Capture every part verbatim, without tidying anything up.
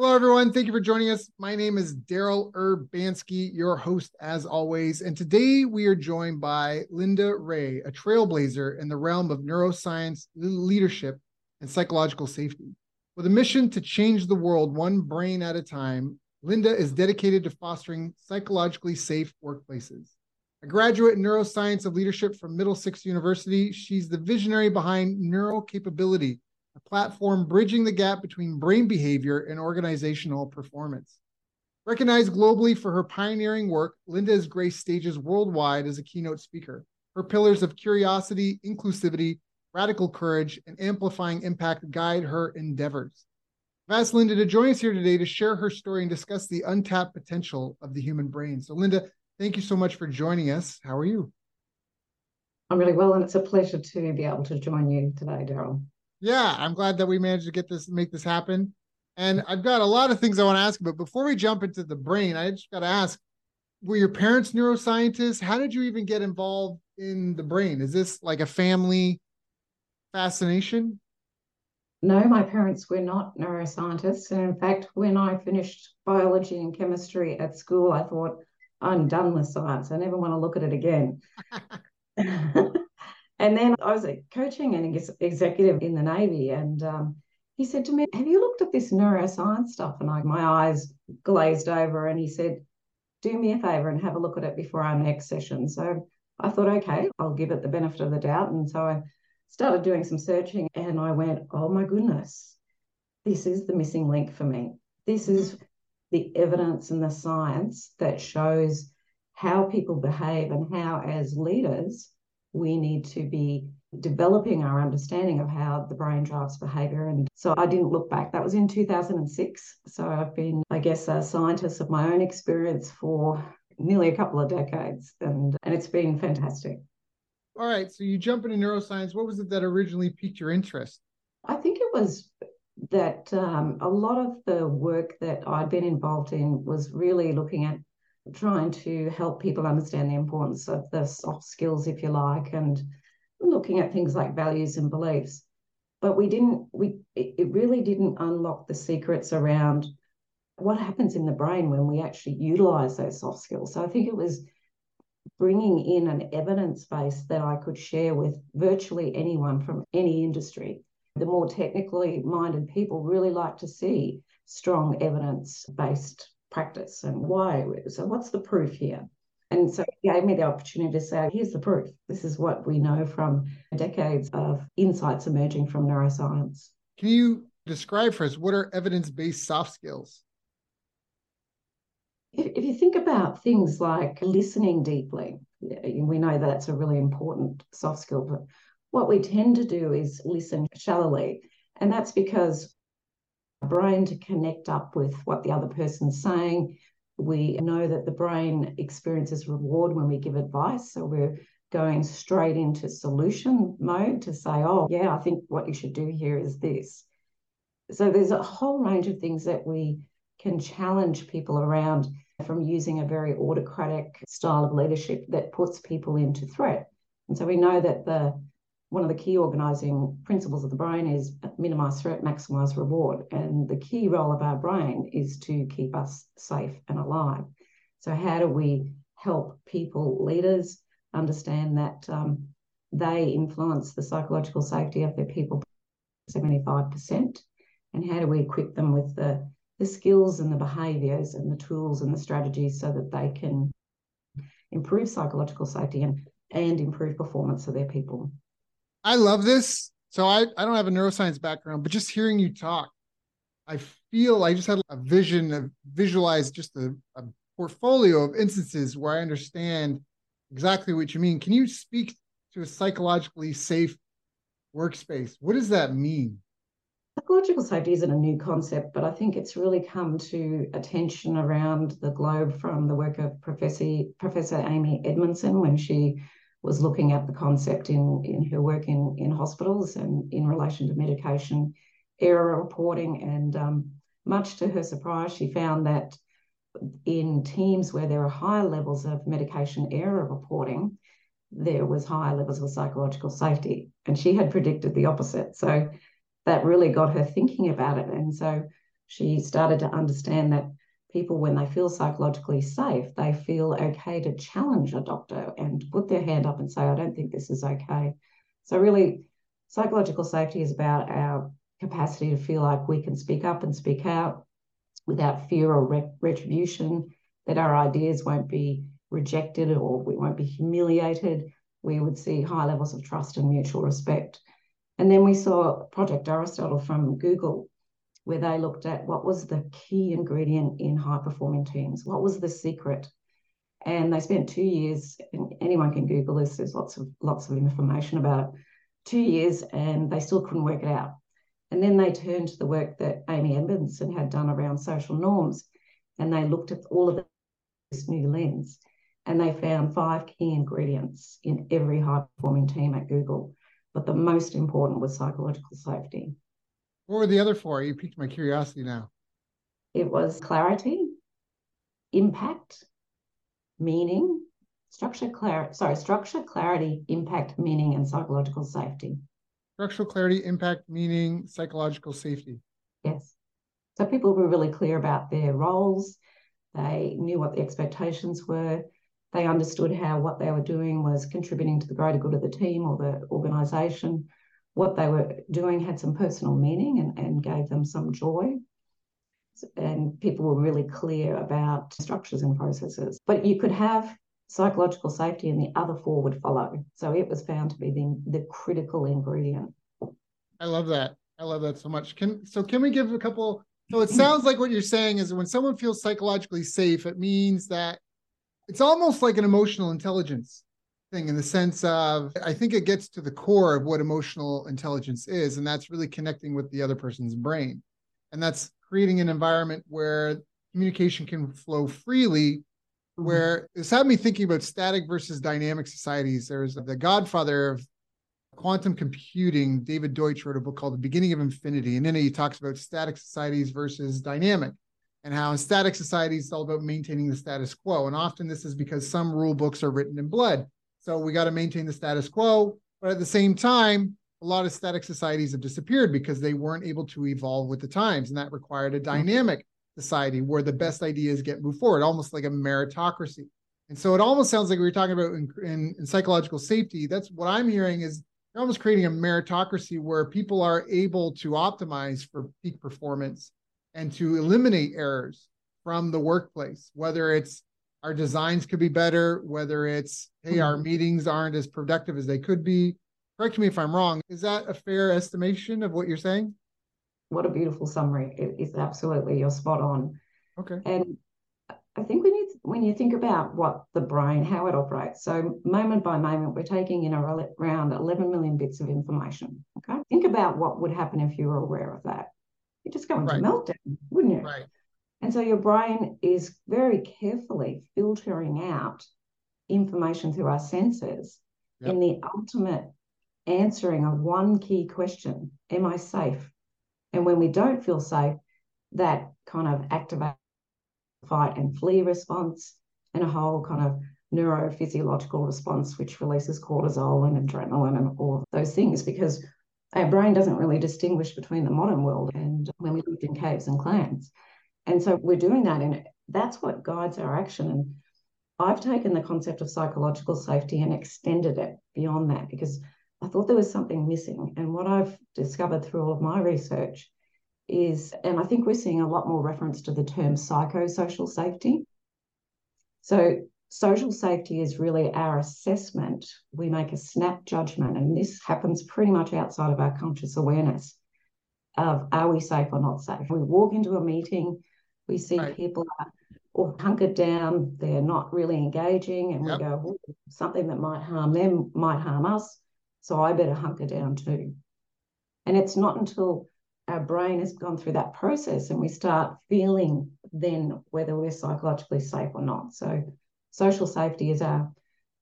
Hello, everyone. Thank you for joining us. My name is Daryl Urbanski, your host, as always. And today we are joined by Linda Ray, a trailblazer in the realm of neuroscience, leadership, and psychological safety. With a mission to change the world one brain at a time, Linda is dedicated to fostering psychologically safe workplaces. A graduate in neuroscience of leadership from Middlesex University, she's the visionary behind NeuroCapability, a platform bridging the gap between brain behavior and organizational performance. Recognized globally for her pioneering work, Linda has graced stages worldwide as a keynote speaker. Her pillars of curiosity, inclusivity, radical courage, and amplifying impact guide her endeavors. I've asked Linda to join us here today to share her story and discuss the untapped potential of the human brain. So, Linda, thank you so much for joining us. How are you? I'm really well, and it's a pleasure to be able to join you today, Daryl. Yeah, I'm glad that we managed to get this, make this happen. And I've got a lot of things I want to ask, but before we jump into the brain, I just got to ask, were your parents neuroscientists? How did you even get involved in the brain? Is this like a family fascination? No, my parents were not neuroscientists. And in fact, when I finished biology and chemistry at school, I thought, I'm done with science. I never want to look at it again. And then I was coaching an ex- executive in the Navy, and um, he said to me, have you looked at this neuroscience stuff? And I, my eyes glazed over, and he said, do me a favor and have a look at it before our next session. So I thought, okay, I'll give it the benefit of the doubt. And so I started doing some searching, and I went, oh, my goodness, this is the missing link for me. This is the evidence and the science that shows how people behave and how, as leaders, we need to be developing our understanding of how the brain drives behaviour. And so I didn't look back. That was in two thousand six. So I've been, I guess, a scientist of my own experience for nearly a couple of decades. And, and it's been fantastic. All right. So you jump into neuroscience. What was it that originally piqued your interest? I think it was that um, a lot of the work that I'd been involved in was really looking at trying to help people understand the importance of the soft skills, if you like, and looking at things like values and beliefs. But we didn't, we it really didn't unlock the secrets around what happens in the brain when we actually utilize those soft skills. So I think it was bringing in an evidence base that I could share with virtually anyone from any industry. The more technically minded people really like to see strong evidence-based practice and why. So what's the proof here? And so it gave me the opportunity to say, here's the proof. This is what we know from decades of insights emerging from neuroscience. Can you describe for us, what are evidence-based soft skills? If, if you think about things like listening deeply, we know that's a really important soft skill, but what we tend to do is listen shallowly. And that's because brain to connect up with what the other person's saying. We know that the brain experiences reward when we give advice. So we're going straight into solution mode to say, oh, yeah, I think what you should do here is this. So there's a whole range of things that we can challenge people around, from using a very autocratic style of leadership that puts people into threat. And so we know that the one of the key organising principles of the brain is minimise threat, maximise reward. And the key role of our brain is to keep us safe and alive. So how do we help people, leaders, understand that um, they influence the psychological safety of their people by seventy-five percent? And how do we equip them with the, the skills and the behaviours and the tools and the strategies so that they can improve psychological safety and, and improve performance of their people? I love this. So I, I don't have a neuroscience background, but just hearing you talk, I feel I just had a vision of visualize just a, a portfolio of instances where I understand exactly what you mean. Can you speak to a psychologically safe workspace? What does that mean? Psychological safety isn't a new concept, but I think it's really come to attention around the globe from the work of Professor, Professor Amy Edmondson when she was looking at the concept in, in her work in, in hospitals and in relation to medication error reporting. And um, much to her surprise, she found that in teams where there are high levels of medication error reporting, there was higher levels of psychological safety. And she had predicted the opposite. So that really got her thinking about it. And so she started to understand that people, when they feel psychologically safe, they feel okay to challenge a doctor and put their hand up and say, I don't think this is okay. So really, psychological safety is about our capacity to feel like we can speak up and speak out without fear or re- retribution, that our ideas won't be rejected or we won't be humiliated. We would see high levels of trust and mutual respect. And then we saw Project Aristotle from Google, where they looked at what was the key ingredient in high-performing teams, what was the secret? And they spent two years, and anyone can Google this, there's lots of lots of information about it, two years, and they still couldn't work it out. And then they turned to the work that Amy Edmondson had done around social norms, and they looked at all of this new lens, and they found five key ingredients in every high-performing team at Google. But the most important was psychological safety. What were the other four? You piqued my curiosity now. It was clarity, impact, meaning, structure, clar- sorry, structure, clarity, impact, meaning, and psychological safety. Structural clarity, impact, meaning, psychological safety. Yes. So people were really clear about their roles. They knew what the expectations were. They understood how what they were doing was contributing to the greater good of the team or the organisation. What they were doing had some personal meaning and, and gave them some joy. And people were really clear about structures and processes. But you could have psychological safety and the other four would follow. So it was found to be the, the critical ingredient. I love that. I love that so much. Can so can we give a couple... So it sounds like what you're saying is when someone feels psychologically safe, it means that it's almost like an emotional intelligence thing in the sense of, I think it gets to the core of what emotional intelligence is, and that's really connecting with the other person's brain. And that's creating an environment where communication can flow freely, where this had me thinking about static versus dynamic societies. There's the godfather of quantum computing, David Deutsch, wrote a book called The Beginning of Infinity. And in it, he talks about static societies versus dynamic. And how in static societies, it's all about maintaining the status quo. And often this is because some rule books are written in blood. So we got to maintain the status quo. But at the same time, a lot of static societies have disappeared because they weren't able to evolve with the times. And that required a dynamic society where the best ideas get moved forward, almost like a meritocracy. And so it almost sounds like we were talking about in, in, in psychological safety. That's what I'm hearing is you're almost creating a meritocracy where people are able to optimize for peak performance and to eliminate errors from the workplace, whether it's our designs could be better, whether it's, hey, our meetings aren't as productive as they could be. Correct me if I'm wrong. Is that a fair estimation of what you're saying? What a beautiful summary. It is absolutely, you're spot on. Okay. And I think when you, when you think about what the brain, how it operates, so moment by moment, we're taking in around eleven million bits of information, okay? Think about what would happen if you were aware of that. You'd just go into right. meltdown, wouldn't you? Right. And so your brain is very carefully filtering out information through our senses yep. in the ultimate answering of one key question, am I safe? And when we don't feel safe, that kind of activates fight and flee response and a whole kind of neurophysiological response, which releases cortisol and adrenaline and all of those things because our brain doesn't really distinguish between the modern world and when we lived in caves and clans. And so we're doing that, and that's what guides our action. And I've taken the concept of psychological safety and extended it beyond that because I thought there was something missing. And what I've discovered through all of my research is, and I think we're seeing a lot more reference to the term psychosocial safety. So social safety is really our assessment. We make a snap judgment, and this happens pretty much outside of our conscious awareness of are we safe or not safe. We walk into a meeting, we see right. people are all hunkered down, they're not really engaging, and yep. we go, well, something that might harm them might harm us, so I better hunker down too. And it's not until our brain has gone through that process and we start feeling then whether we're psychologically safe or not. So social safety is our,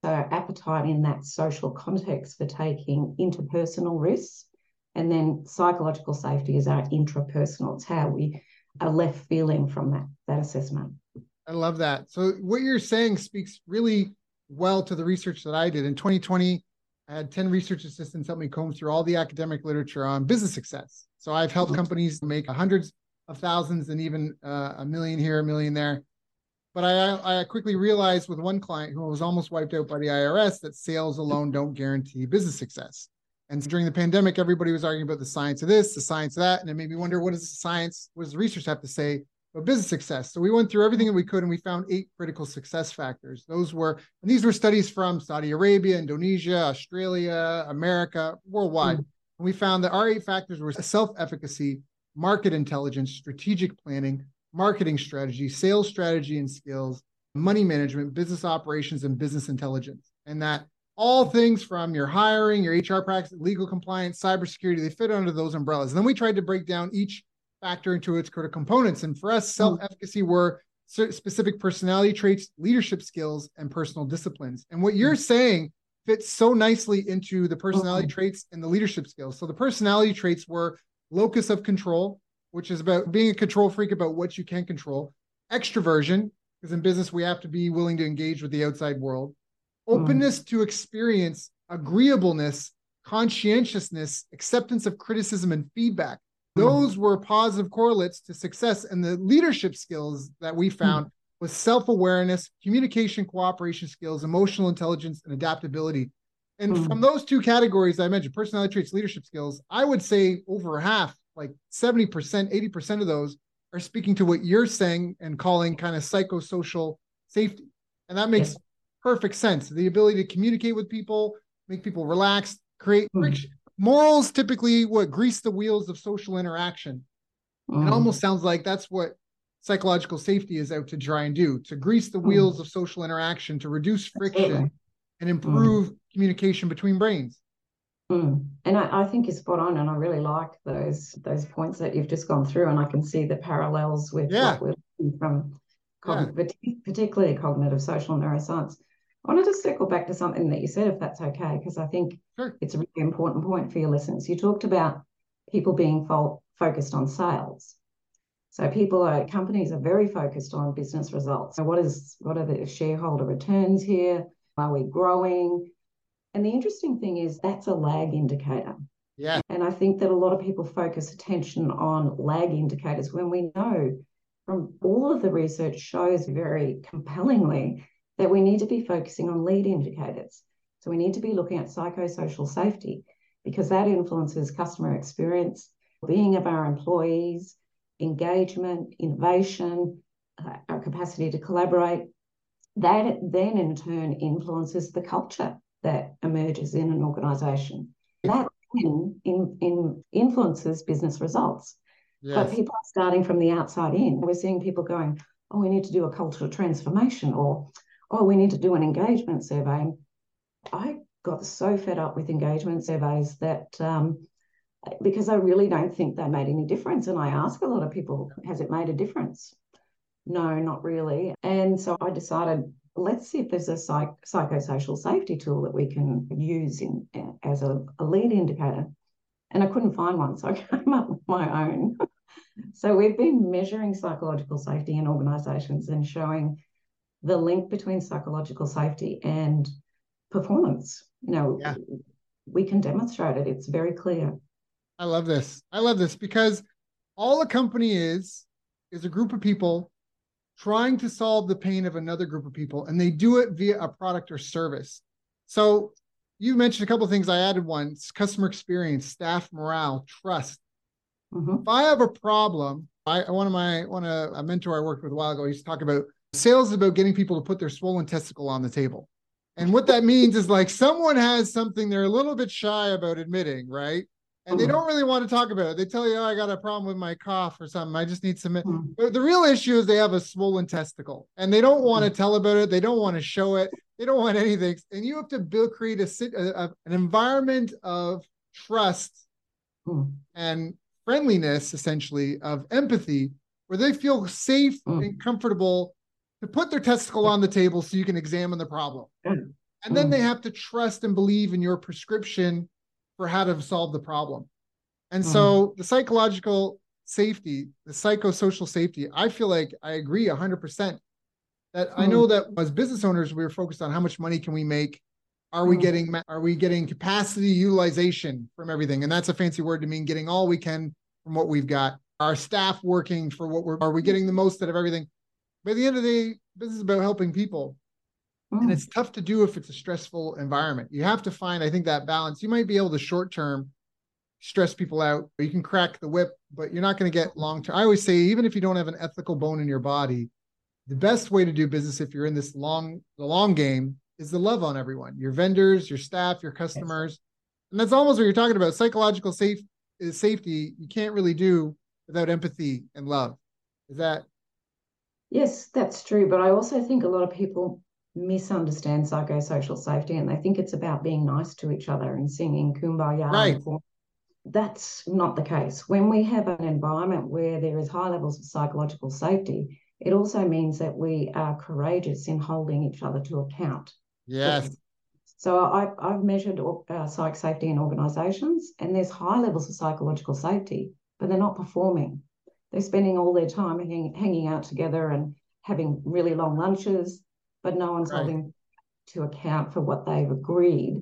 our appetite in that social context for taking interpersonal risks. And then psychological safety is our intrapersonal. It's how we are left feeling from that, that assessment. I love that. So what you're saying speaks really well to the research that I did. In twenty twenty, I had ten research assistants help me comb through all the academic literature on business success. So I've helped companies make hundreds of thousands and even uh, a million here, a million there. But I, I quickly realized with one client who was almost wiped out by the I R S that sales alone don't guarantee business success. And so during the pandemic, everybody was arguing about the science of this, the science of that. And it made me wonder, what does the science, what does the research have to say about business success? So we went through everything that we could and we found eight critical success factors. Those were, and these were studies from Saudi Arabia, Indonesia, Australia, America, worldwide. Mm-hmm. And we found that our eight factors were self-efficacy, market intelligence, strategic planning, marketing strategy, sales strategy and skills, money management, business operations, and business intelligence. And that all things from your hiring, your H R practice, legal compliance, cybersecurity, they fit under those umbrellas. And then we tried to break down each factor into its critical components. And for us, self-efficacy were specific personality traits, leadership skills, and personal disciplines. And what you're saying fits so nicely into the personality traits and the leadership skills. So the personality traits were locus of control, which is about being a control freak about what you can control. Extroversion, because in business, we have to be willing to engage with the outside world. Openness mm. to experience, agreeableness, conscientiousness, acceptance of criticism and feedback. Those mm. were positive correlates to success. And the leadership skills that we found mm. was self-awareness, communication, cooperation skills, emotional intelligence, and adaptability. And mm. from those two categories I mentioned, personality traits, leadership skills, I would say over half, like seventy percent, eighty percent of those are speaking to what you're saying and calling kind of psychosocial safety. And that makes yeah. perfect sense. The ability to communicate with people, make people relaxed, create friction. Mm. Morals typically what grease the wheels of social interaction. Mm. It almost sounds like that's what psychological safety is out to try and do, to grease the mm. wheels of social interaction, to reduce friction and improve mm. communication between brains. Mm. And I, I think you're spot on, and I really like those those points that you've just gone through, and I can see the parallels with yeah. what we're looking from, cognitive, yeah. particularly cognitive social neuroscience. I wanted to circle back to something that you said, if that's okay, because I think sure. it's a really important point for your listeners. You talked about people being fo- focused on sales. So people are, companies are very focused on business results. So what is, what are the shareholder returns here? Are we growing? And the interesting thing is that's a lag indicator. Yeah. And I think that a lot of people focus attention on lag indicators when we know from all of the research shows very compellingly that we need to be focusing on lead indicators. So we need to be looking at psychosocial safety because that influences customer experience, being of our employees, engagement, innovation, uh, our capacity to collaborate. That then in turn influences the culture that emerges in an organisation. That then in, in influences business results. Yes. But people are starting from the outside in. We're seeing people going, oh, we need to do a cultural transformation, or, oh, we need to do an engagement survey. And I got so fed up with engagement surveys that um, because I really don't think they made any difference. And I ask a lot of people, has it made a difference? No, not really. And so I decided, let's see if there's a psych- psychosocial safety tool that we can use in as a, a lead indicator. And I couldn't find one, so I came up with my own. So we've been measuring psychological safety in organisations and showing the link between psychological safety and performance. You know, yeah. we can demonstrate it. It's very clear. I love this. I love this because all a company is, is a group of people trying to solve the pain of another group of people, and they do it via a product or service. So you mentioned a couple of things. I added one, it's customer experience, staff morale, trust. Mm-hmm. If I have a problem, I one of my one of a mentor I worked with a while ago, he used to talk about sales is about getting people to put their swollen testicle on the table. And what that means is like someone has something they're a little bit shy about admitting, right? And they don't really want to talk about it. They tell you, oh, I got a problem with my cough or something. I just need some. Mm-hmm. But the real issue is they have a swollen testicle and they don't want to tell about it. They don't want to show it. They don't want anything. And you have to build, create a, a, an environment of trust mm-hmm. and friendliness, essentially, of empathy, where they feel safe mm. and comfortable to put their testicle on the table so you can examine the problem. Mm. And then mm. they have to trust and believe in your prescription for how to solve the problem. And mm. so the psychological safety, the psychosocial safety, I feel like I agree one hundred percent. That I know that as business owners, we were focused on how much money can we make? Are we getting are we getting capacity utilization from everything? And that's a fancy word to mean getting all we can from what we've got. Our staff working for what we're, are we getting the most out of everything? By the end of the day, business is about helping people. Oh. And it's tough to do if it's a stressful environment. You have to find, I think, that balance. You might be able to short-term stress people out, or you can crack the whip, but you're not going to get long-term. I always say, even if you don't have an ethical bone in your body, the best way to do business, if you're in this long, the long game, is the love on everyone, your vendors, your staff, your customers. Yes. And that's almost what you're talking about. Psychological safe, safety, you can't really do without empathy and love. Is that? Yes, that's true. But I also think a lot of people misunderstand psychosocial safety, and they think it's about being nice to each other and singing Kumbaya. Right. That's not the case. When we have an environment where there is high levels of psychological safety, it also means that we are courageous in holding each other to account. Yes. So I, I've measured uh, psych safety in organisations, and there's high levels of psychological safety, but they're not performing. They're spending all their time hang, hanging out together and having really long lunches, but no one's right. holding to account for what they've agreed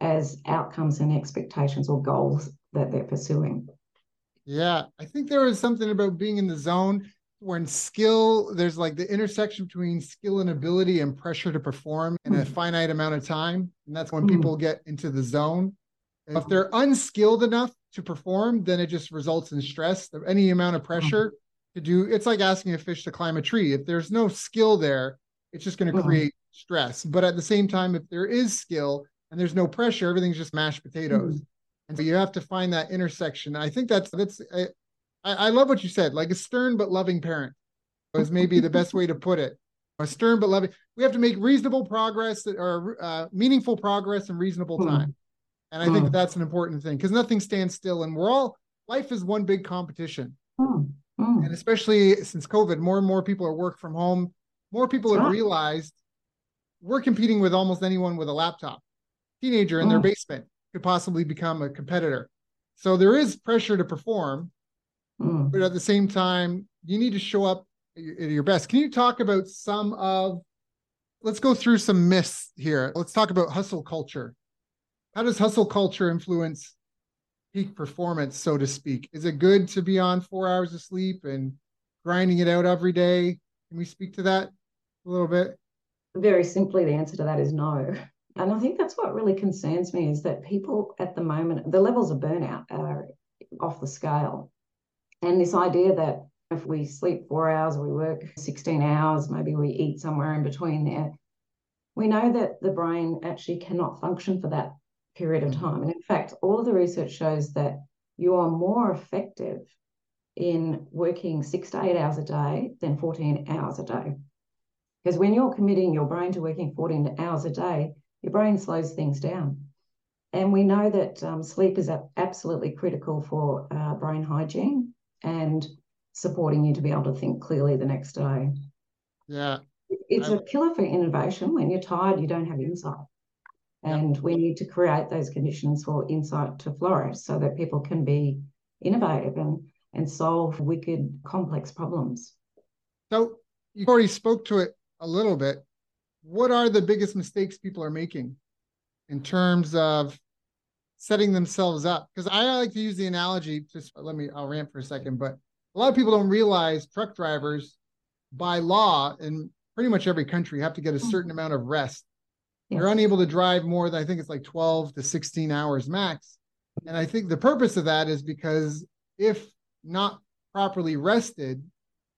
as outcomes and expectations or goals that they're pursuing. Yeah, I think there is something about being in the zone. When skill, there's like the intersection between skill and ability and pressure to perform in a finite amount of time. And that's when people get into the zone. And if they're unskilled enough to perform, then it just results in stress. Any amount of pressure to do, it's like asking a fish to climb a tree. If there's no skill there, it's just going to create stress. But at the same time, if there is skill and there's no pressure, everything's just mashed potatoes. And so you have to find that intersection. I think that's, that's, I, I love what you said, like a stern but loving parent was maybe the best way to put it. A stern but loving. We have to make reasonable progress that are uh, meaningful progress in reasonable time. And I think that that's an important thing, because nothing stands still. And we're all, life is one big competition. Mm. Mm. And especially since COVID, more and more people are work from home. More people have realized we're competing with almost anyone with a laptop. Teenager in their basement could possibly become a competitor. So there is pressure to perform. Mm. But at the same time, you need to show up at your best. Can you talk about some of, let's go through some myths here. Let's talk about hustle culture. How does hustle culture influence peak performance, so to speak? Is it good to be on four hours of sleep and grinding it out every day? Can we speak to that a little bit? Very simply, the answer to that is no. And I think that's what really concerns me, is that people at the moment, the levels of burnout are off the scale. And this idea that if we sleep four hours, we work sixteen hours, maybe we eat somewhere in between there, we know that the brain actually cannot function for that period of time. And in fact, all of the research shows that you are more effective in working six to eight hours a day than fourteen hours a day. Because when you're committing your brain to working fourteen hours a day, your brain slows things down. And we know that um, sleep is absolutely critical for uh, brain hygiene and supporting you to be able to think clearly the next day. Yeah. It's I'm... a killer for innovation. When you're tired, you don't have insight. And yeah. we need to create those conditions for insight to flourish so that people can be innovative and, and solve wicked, complex problems. So you already spoke to it a little bit. What are the biggest mistakes people are making in terms of setting themselves up? Because I like to use the analogy, just let me, I'll rant for a second, but a lot of people don't realize truck drivers by law in pretty much every country have to get a certain amount of rest. Yes. They're unable to drive more than, I think it's like twelve to sixteen hours max. And I think the purpose of that is because if not properly rested,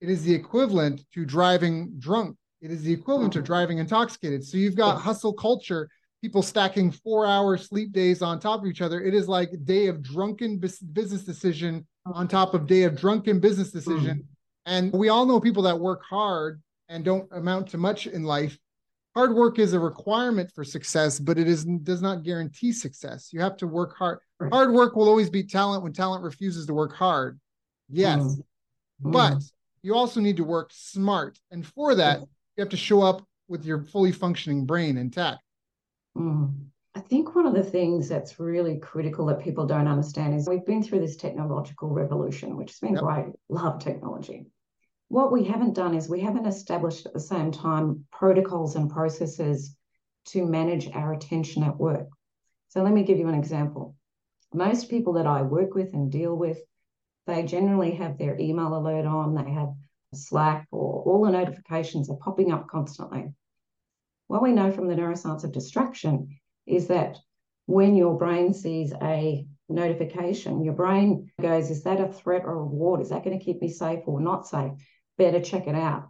it is the equivalent to driving drunk. It is the equivalent to driving intoxicated. So you've got yes. hustle culture, people stacking four-hour sleep days on top of each other. It is like day of drunken business decision on top of day of drunken business decision. Mm. And we all know people that work hard and don't amount to much in life. Hard work is a requirement for success, but it is, does not guarantee success. You have to work hard. Hard work will always beat talent when talent refuses to work hard. Yes, mm. Mm. But you also need to work smart. And for that, you have to show up with your fully functioning brain intact. Mm. I think one of the things that's really critical that people don't understand is we've been through this technological revolution, which has been yep. great. Love technology. What we haven't done is we haven't established at the same time protocols and processes to manage our attention at work. So let me give you an example. Most people that I work with and deal with, they generally have their email alert on, they have Slack, or all the notifications are popping up constantly. What we know from the neuroscience of distraction is that when your brain sees a notification, your brain goes, is that a threat or a reward? Is that going to keep me safe or not safe? Better check it out.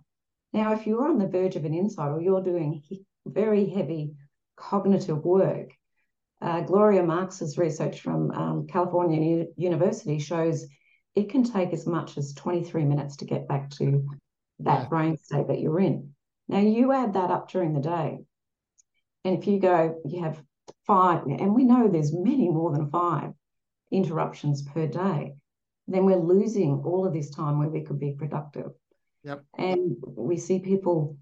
Now, if you're on the verge of an insight or you're doing very heavy cognitive work, uh, Gloria Marks' research from um, California U- University shows it can take as much as twenty-three minutes to get back to that yeah. brain state that you're in. Now, you add that up during the day, and if you go, you have five, and we know there's many more than five interruptions per day, then we're losing all of this time where we could be productive. Yep. And we see people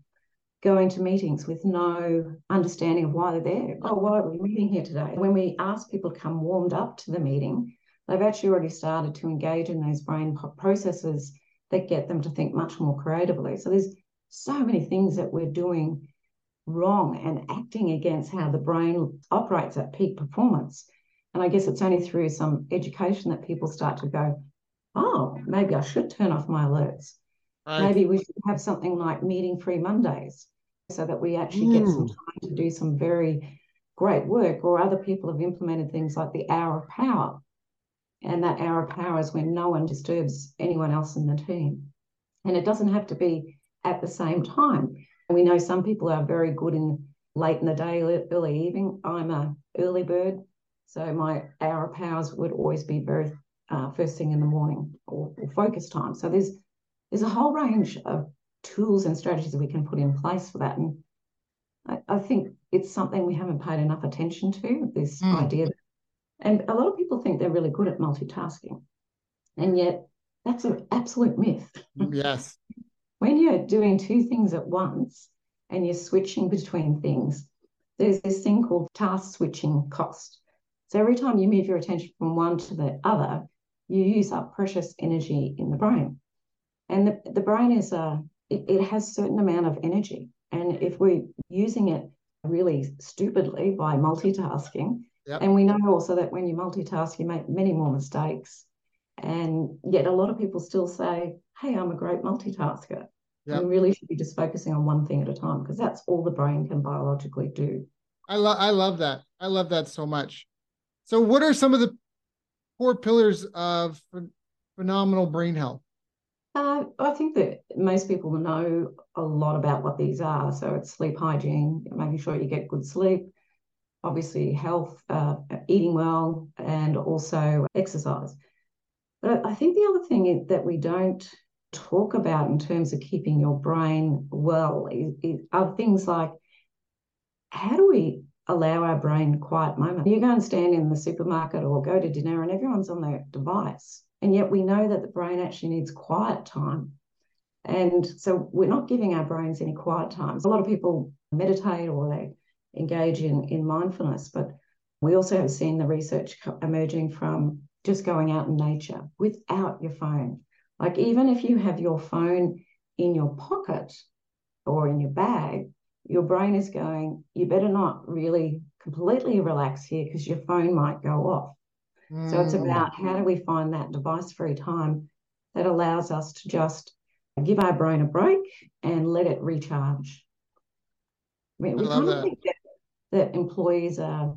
going to meetings with no understanding of why they're there. Oh, why are we meeting here today? When we ask people to come warmed up to the meeting, they've actually already started to engage in those brain processes that get them to think much more creatively. So there's so many things that we're doing wrong and acting against how the brain operates at peak performance. And I guess it's only through some education that people start to go, oh, maybe I should turn off my alerts. Right. Maybe we should have something like meeting-free Mondays so that we actually mm. get some time to do some very great work. Or other people have implemented things like the hour of power. And that hour of power is when no one disturbs anyone else in the team. And it doesn't have to be at the same time. And we know some people are very good in late in the day, early evening. I'm an early bird. So my hour of powers would always be very uh, first thing in the morning or, or focus time. So there's there's a whole range of tools and strategies that we can put in place for that. And I, I think it's something we haven't paid enough attention to, this mm. idea. And a lot of people think they're really good at multitasking. And yet that's an absolute myth. Yes. When you're doing two things at once and you're switching between things, there's this thing called task switching cost. So every time you move your attention from one to the other, you use up precious energy in the brain. And the, the brain is a, it, it has a certain amount of energy. And if we're using it really stupidly by multitasking, yep. and we know also that when you multitask, you make many more mistakes. And yet a lot of people still say, hey, I'm a great multitasker. Yep. You really should be just focusing on one thing at a time because that's all the brain can biologically do. I, lo- I love that. I love that so much. So what are some of the core pillars of ph- phenomenal brain health? Uh, I think that most people know a lot about what these are. So it's sleep hygiene, making sure you get good sleep, obviously health, uh, eating well, and also exercise. But I think the other thing that we don't talk about in terms of keeping your brain well is, is, are things like, how do we allow our brain quiet moment? You go and stand in the supermarket or go to dinner and everyone's on their device. And yet we know that the brain actually needs quiet time. And so we're not giving our brains any quiet time. So a lot of people meditate or they engage in, in mindfulness, but we also have seen the research emerging from just going out in nature without your phone. Like even if you have your phone in your pocket or in your bag, your brain is going, you better not really completely relax here because your phone might go off. Mm. So it's about how do we find that device-free time that allows us to just give our brain a break and let it recharge. I mean, I we love kind of that. think that, that employees are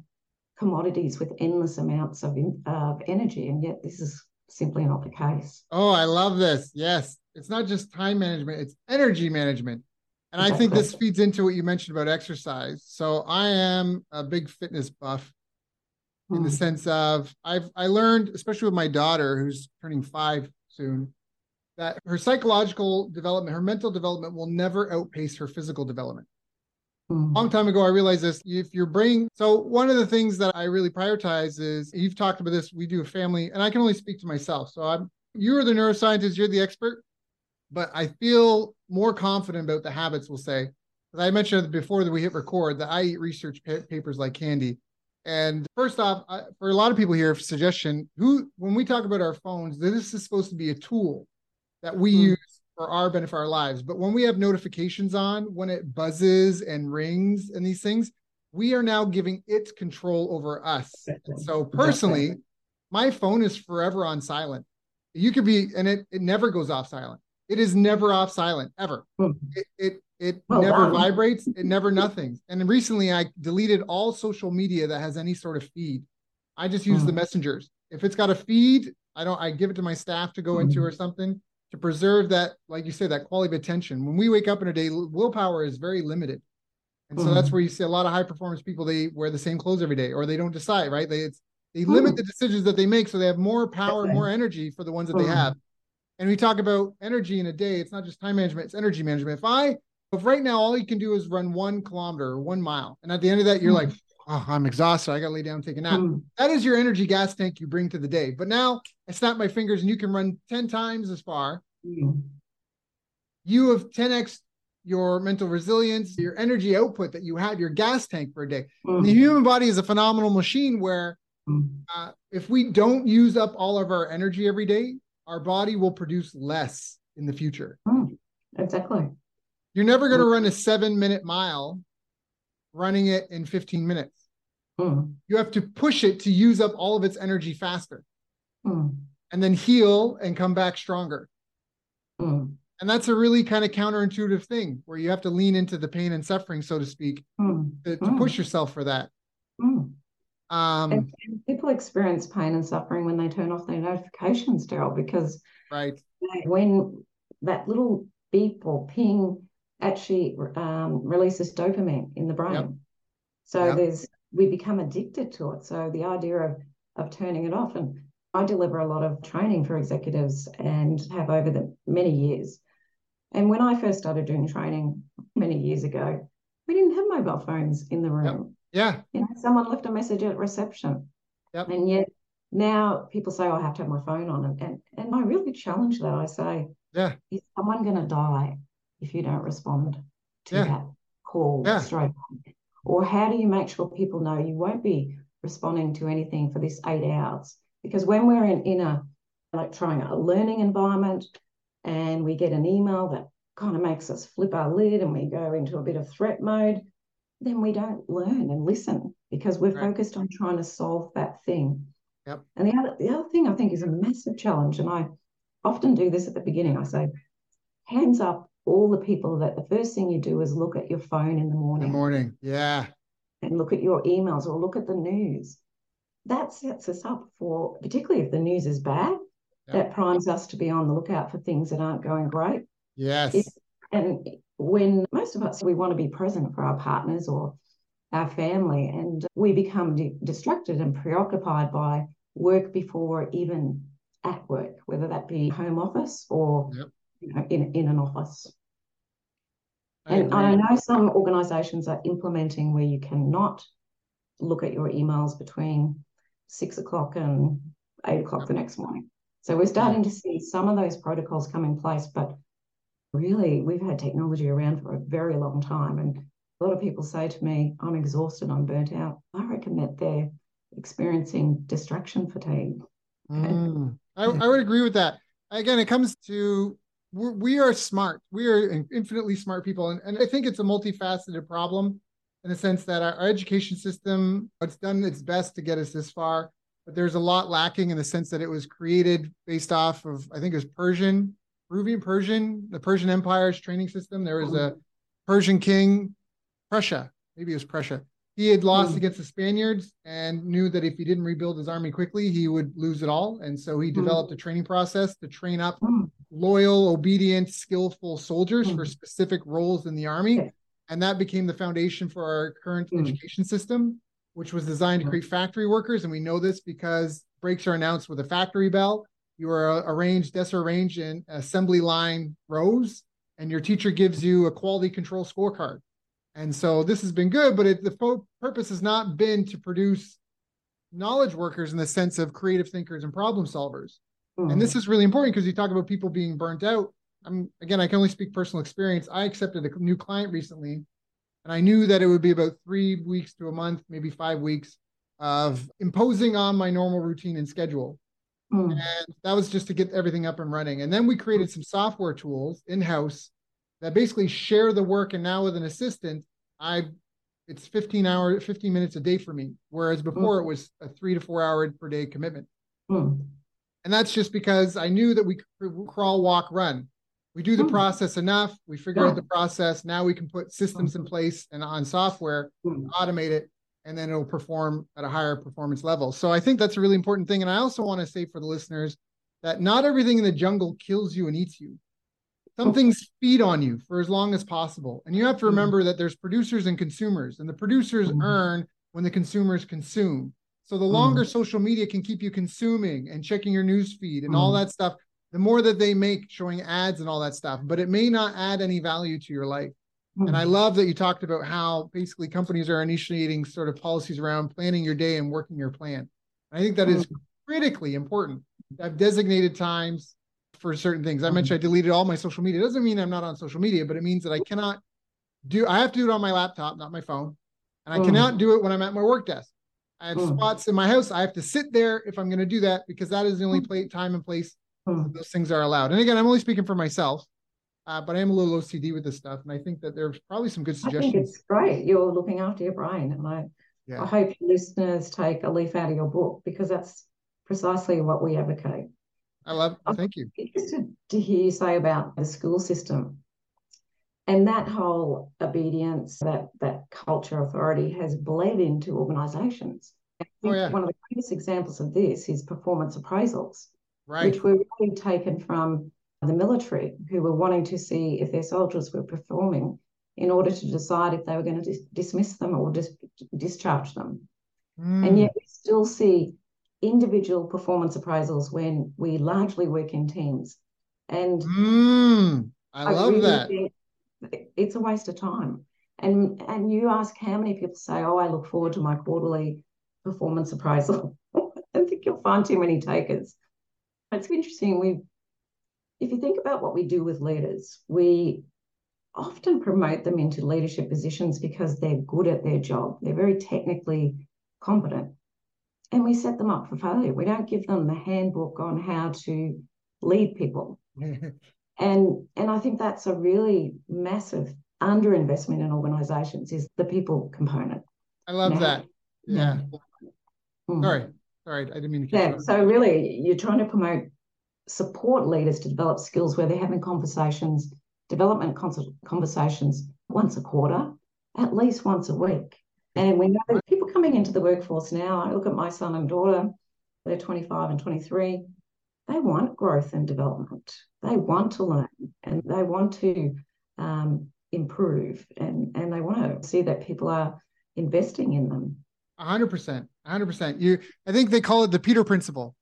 commodities with endless amounts of, of energy, and yet this is simply not the case. Oh, I love this. Yes. It's not just time management, it's energy management. And I think this feeds into what you mentioned about exercise. So I am a big fitness buff in mm. the sense of I've I learned, especially with my daughter who's turning five soon, that her psychological development, her mental development will never outpace her physical development. Mm-hmm. Long time ago, I realized this. If your brain, so one of the things that I really prioritize is, you've talked about this, we do a family, and I can only speak to myself. So I'm, you're the neuroscientist, you're the expert, but I feel more confident about the habits, we'll say. As I mentioned before that we hit record, that I eat research pa- papers like candy. And first off, I, for a lot of people here, suggestion, who, when we talk about our phones, this is supposed to be a tool that we mm-hmm. use for our benefit, our lives. But when we have notifications on, when it buzzes and rings and these things, we are now giving it control over us. Exactly. So personally, exactly. my phone is forever on silent. You could be, and it, it never goes off silent. It is never off silent, ever. Mm-hmm. It it, it oh, never wow. vibrates. It never nothing. And recently I deleted all social media that has any sort of feed. I just use mm-hmm. the messengers. If it's got a feed, I don't, I give it to my staff to go mm-hmm. into or something, to preserve that, like you say, that quality of attention. When we wake up in a day, willpower is very limited. And mm. so that's where you see a lot of high performance people, they wear the same clothes every day, or they don't decide, right? They it's, they mm. limit the decisions that they make, so they have more power, more energy for the ones that mm. they have. And we talk about energy in a day. It's not just time management, it's energy management. If I, if right now all you can do is run one kilometer or one mile, and at the end of that, you're mm. like, oh, I'm exhausted, I got to lay down and take a nap. Mm. That is your energy gas tank you bring to the day. But now I snap my fingers and you can run ten times as far. Mm. You have ten x your mental resilience, your energy output that you had, your gas tank for a day. Mm. The human body is a phenomenal machine where mm. uh, if we don't use up all of our energy every day, our body will produce less in the future. Mm. Exactly. You're never going to mm. run a seven minute mile running it in fifteen minutes. Mm. You have to push it to use up all of its energy faster mm. and then heal and come back stronger. Mm. And that's a really kind of counterintuitive thing where you have to lean into the pain and suffering, so to speak, mm. to, to mm. push yourself for that. Mm. Um, and, and people experience pain and suffering when they turn off their notifications, Daryl, because right. they, when that little beep or ping actually um, releases dopamine in the brain. Yep. So yep. there's we become addicted to it. So the idea of of turning it off, and I deliver a lot of training for executives and have over the many years. And when I first started doing training many years ago, we didn't have mobile phones in the room. Yep. Yeah. You know, someone left a message at reception. Yep. And yet now people say, oh, I have to have my phone on. And, and, and I really challenge that. I say, yeah, is someone going to die if you don't respond to yeah. that call yeah. straight away? Or how do you make sure people know you won't be responding to anything for this eight hours? Because when we're in, in a, like trying a learning environment and we get an email that kind of makes us flip our lid and we go into a bit of threat mode, then we don't learn and listen because we're right. focused on trying to solve that thing. Yep. And the other, the other thing I think is a massive challenge, and I often do this at the beginning, I say, hands up all the people that the first thing you do is look at your phone in the morning. In the morning, yeah. And look at your emails or look at the news. That sets us up for, particularly if the news is bad, yep. that primes us to be on the lookout for things that aren't going great. Yes. If, and when most of us, we want to be present for our partners or our family, and we become d- distracted and preoccupied by work before even at work, whether that be home office or yep. you know, in, in an office. I and agree. I know some organisations are implementing where you cannot look at your emails between six o'clock and eight o'clock the next morning. So we're starting to see some of those protocols come in place, but really we've had technology around for a very long time. And a lot of people say to me, I'm exhausted, I'm burnt out. I reckon that they're experiencing distraction fatigue. Okay? Mm, I, I would agree with that. Again, it comes to, we're, we are smart. We are infinitely smart people. And, and I think it's a multifaceted problem, in the sense that our, our education system, it's done its best to get us this far, but there's a lot lacking in the sense that it was created based off of, I think it was Persian, Peruvian Persian, the Persian Empire's training system. There was a Persian king, Prussia, maybe it was Prussia. He had lost mm. against the Spaniards and knew that if he didn't rebuild his army quickly, he would lose it all. And so he developed mm. a training process to train up mm. loyal, obedient, skillful soldiers mm. for specific roles in the army. Okay. And that became the foundation for our current mm. education system, which was designed to create factory workers. And we know this because breaks are announced with a factory bell. You are arranged, disarranged in assembly line rows, and your teacher gives you a quality control scorecard. And so this has been good, but it, the purpose has not been to produce knowledge workers in the sense of creative thinkers and problem solvers. Mm-hmm. And this is really important because you talk about people being burnt out. I'm, again, I can only speak personal experience. I accepted a new client recently, and I knew that it would be about three weeks to a month, maybe five weeks of imposing on my normal routine and schedule. Mm. And that was just to get everything up and running. And then we created some software tools in-house that basically share the work. And now with an assistant, I it's fifteen hours, fifteen minutes a day for me, whereas before mm. it was a three to four hour per day commitment. Mm. And that's just because I knew that we could crawl, walk, run. We do the mm. process enough. We figure yeah. out the process. Now we can put systems in place and on software, mm. automate it, and then it'll perform at a higher performance level. So I think that's a really important thing. And I also want to say for the listeners that not everything in the jungle kills you and eats you. Some things feed on you for as long as possible. And you have to remember that there's producers and consumers, and the producers earn when the consumers consume. So the longer social media can keep you consuming and checking your news feed and all that stuff, the more that they make showing ads and all that stuff, but it may not add any value to your life. And I love that you talked about how basically companies are initiating sort of policies around planning your day and working your plan. And I think that is critically important. I've designated times for certain things. I mentioned I deleted all my social media. It doesn't mean I'm not on social media, but it means that I cannot do, I have to do it on my laptop, not my phone. And I cannot do it when I'm at my work desk. I have spots in my house. I have to sit there if I'm going to do that, because that is the only play, time and place that those things are allowed. And again, I'm only speaking for myself. Uh, but I am a little O C D with this stuff, and I think that there's probably some good suggestions. I think it's great. You're looking after your brain, and I, yeah. I hope your listeners take a leaf out of your book, because that's precisely what we advocate. I love it. Thank you. I'm interested to hear you say about the school system and that whole obedience, that, that culture authority has bled into organisations. Oh, yeah. One of the greatest examples of this is performance appraisals, right. which were really taken from the military, who were wanting to see if their soldiers were performing in order to decide if they were going to dis- dismiss them or dis- discharge them. Mm. And yet we still see individual performance appraisals when we largely work in teams. And mm. I, I love really that. It's a waste of time. And and you ask how many people say, oh, I look forward to my quarterly performance appraisal. I think you'll find too many takers. It's interesting. We've If you think about what we do with leaders, we often promote them into leadership positions because they're good at their job. They're very technically competent. And we set them up for failure. We don't give them the handbook on how to lead people. and, and I think that's a really massive underinvestment in organisations, is the people component. I love now, that. Yeah. Mm. Sorry. Sorry. I didn't mean to. Yeah, so really, you're trying to promote support leaders to develop skills where they're having conversations, development cons- conversations once a quarter, at least once a week. And we know that people coming into the workforce now, I look at my son and daughter, they're twenty-five and twenty-three, they want growth and development. They want to learn and they want to um, improve and, and they want to see that people are investing in them. one hundred percent, one hundred percent. You, I think they call it the Peter Principle,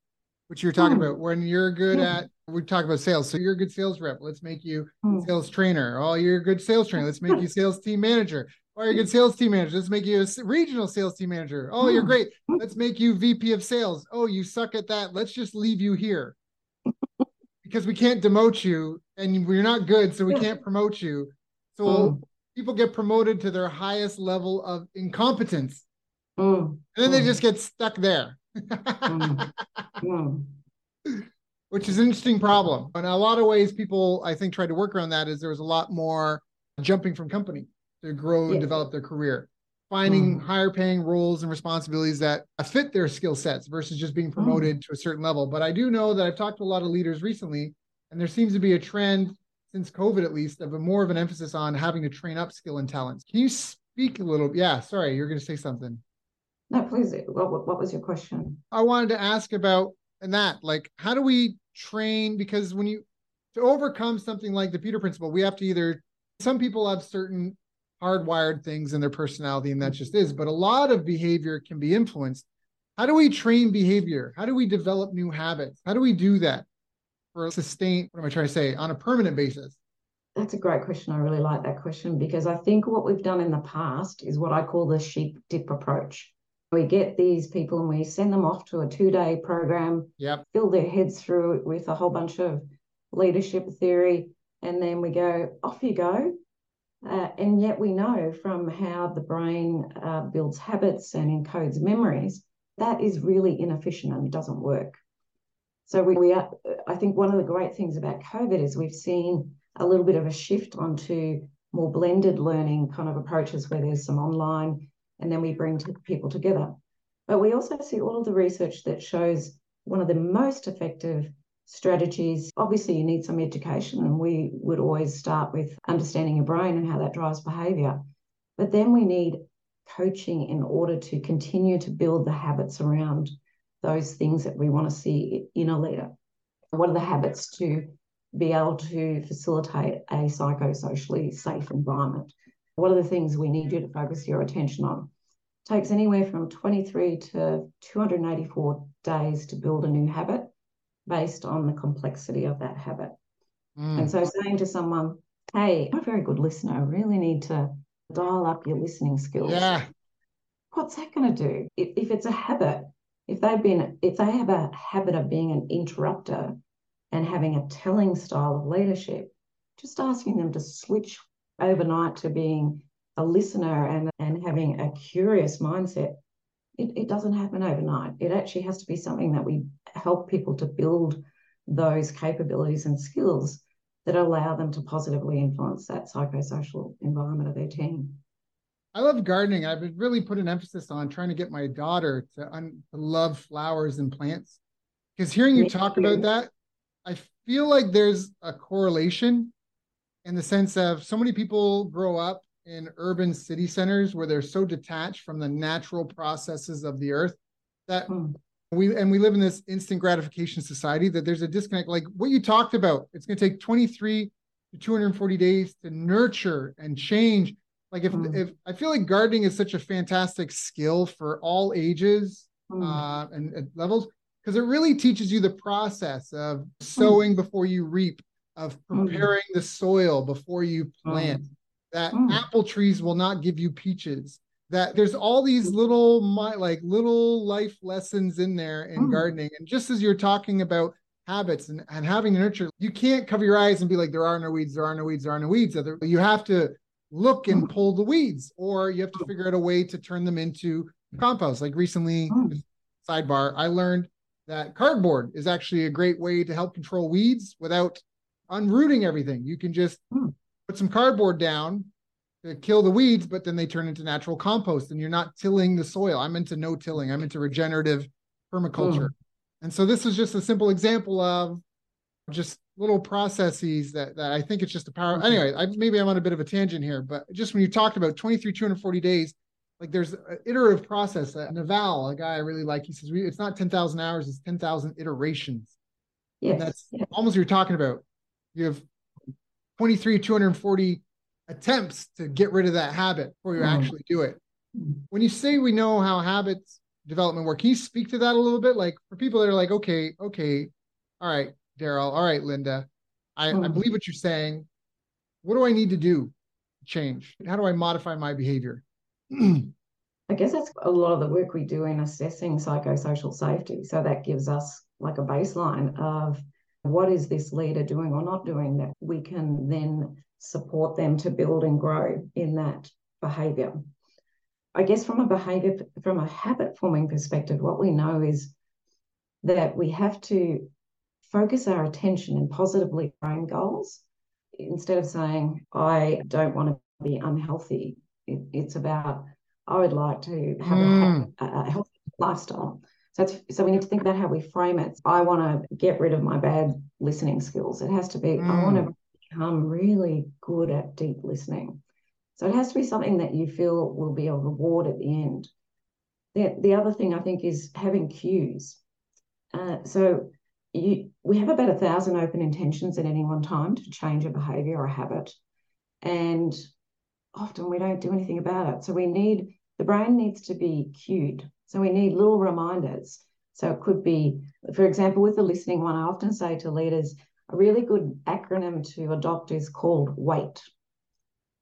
which you're talking mm. about when you're good yeah. at, we talk about sales. So you're a good sales rep. Let's make you mm. sales trainer. Oh, you're a good sales trainer. Let's make you sales team manager. Oh, you're a good sales team manager. Let's make you a regional sales team manager. Oh, mm. you're great. Let's make you V P of sales. Oh, you suck at that. Let's just leave you here because we can't demote you and you're not good. So we yeah. can't promote you. So mm. people get promoted to their highest level of incompetence. Mm. And then mm. they just get stuck there. mm. Mm. Which is an interesting problem. And in a lot of ways, people, I think, tried to work around that is there was a lot more jumping from company to grow yeah. and develop their career, finding mm. higher paying roles and responsibilities that fit their skill sets versus just being promoted mm. to a certain level. But I do know that I've talked to a lot of leaders recently, and there seems to be a trend since COVID, at least, of a more of an emphasis on having to train up skill and talents. Can you speak a little? Yeah, sorry, you're going to say something. No, please. What, what was your question? I wanted to ask about and that, like, how do we train? Because when you, to overcome something like the Peter Principle, we have to either, some people have certain hardwired things in their personality, and that just is, but a lot of behavior can be influenced. How do we train behavior? How do we develop new habits? How do we do that for sustain, what am I trying to say, on a permanent basis? That's a great question. I really like that question, because I think what we've done in the past is what I call the sheep dip approach. We get these people and we send them off to a two-day program, yep. fill their heads through it with a whole bunch of leadership theory, and then we go, off you go. Uh, and yet we know from how the brain uh, builds habits and encodes memories, that is really inefficient and doesn't work. So we, we are, I think one of the great things about COVID is we've seen a little bit of a shift onto more blended learning kind of approaches where there's some online and then we bring people together. But we also see all of the research that shows one of the most effective strategies. Obviously, you need some education, and we would always start with understanding your brain and how that drives behavior. But then we need coaching in order to continue to build the habits around those things that we want to see in a leader. What are the habits to be able to facilitate a psychosocially safe environment? What are the things we need you to focus your attention on? It takes anywhere from twenty-three to two hundred eighty-four days to build a new habit, based on the complexity of that habit. Mm. And so saying to someone, hey, I'm a very good listener, I really need to dial up your listening skills. Yeah. What's that going to do? If, if it's a habit, if they've been, if they have a habit of being an interrupter and having a telling style of leadership, just asking them to switch overnight to being a listener and, and having a curious mindset, It, it doesn't happen overnight. It actually has to be something that we help people to build those capabilities and skills that allow them to positively influence that psychosocial environment of their team. I love gardening. I've really put an emphasis on trying to get my daughter to, un- to love flowers and plants, because hearing you Me talk too. About that, I feel like there's a correlation in the sense of so many people grow up in urban city centers where they're so detached from the natural processes of the earth that mm. we, and we live in this instant gratification society, that there's a disconnect. Like what you talked about, it's going to take twenty-three to two hundred forty days to nurture and change. Like if, mm. if I feel like gardening is such a fantastic skill for all ages mm. uh, and, and levels, because it really teaches you the process of sowing mm. before you reap, of preparing mm. the soil before you plant. Mm. That mm. apple trees will not give you peaches. That there's all these little, my, like little life lessons in there in mm. gardening. And just as you're talking about habits and, and having to nurture, you can't cover your eyes and be like, there are no weeds, there are no weeds, there are no weeds. You have to look and pull the weeds, or you have to figure out a way to turn them into compost. Like recently, mm. sidebar, I learned that cardboard is actually a great way to help control weeds without unrooting everything. You can just... Mm. put some cardboard down to kill the weeds, but then they turn into natural compost and you're not tilling the soil. I'm into no tilling. I'm into regenerative permaculture. Mm. And so this is just a simple example of just little processes that, that I think it's just a power. Mm-hmm. Anyway, I, maybe I'm on a bit of a tangent here, but just when you talked about twenty-three, two hundred forty days, like there's an iterative process. Uh, Naval, a guy I really like, he says, it's not ten thousand hours, it's ten thousand iterations. Yes. And that's yes. almost what you're talking about. You have twenty-three, two hundred forty attempts to get rid of that habit before you mm. actually do it. When you say we know how habits development work, can you speak to that a little bit? Like for people that are like, okay, okay, all right, Daryl, all right, Linda, I, mm. I believe what you're saying. What do I need to do to change? How do I modify my behavior? I guess that's a lot of the work we do in assessing psychosocial safety. So that gives us like a baseline of what is this leader doing or not doing that we can then support them to build and grow in that behaviour. I guess from a behaviour, from a habit forming perspective, what we know is that we have to focus our attention in positively framed goals. Instead of saying, I don't want to be unhealthy, it, it's about, I would like to have mm. a, a healthy lifestyle. So, that's, so we need to think about how we frame it. I want to get rid of my bad listening skills. It has to be, mm. I want to become really good at deep listening. So it has to be something that you feel will be a reward at the end. The, the other thing I think is having cues. Uh, so you, we have about a thousand open intentions at any one time to change a behaviour or a habit. And often we don't do anything about it. So we need, the brain needs to be cued. So we need little reminders. So it could be, for example, with the listening one, I often say to leaders, A really good acronym to adopt is called WAIT.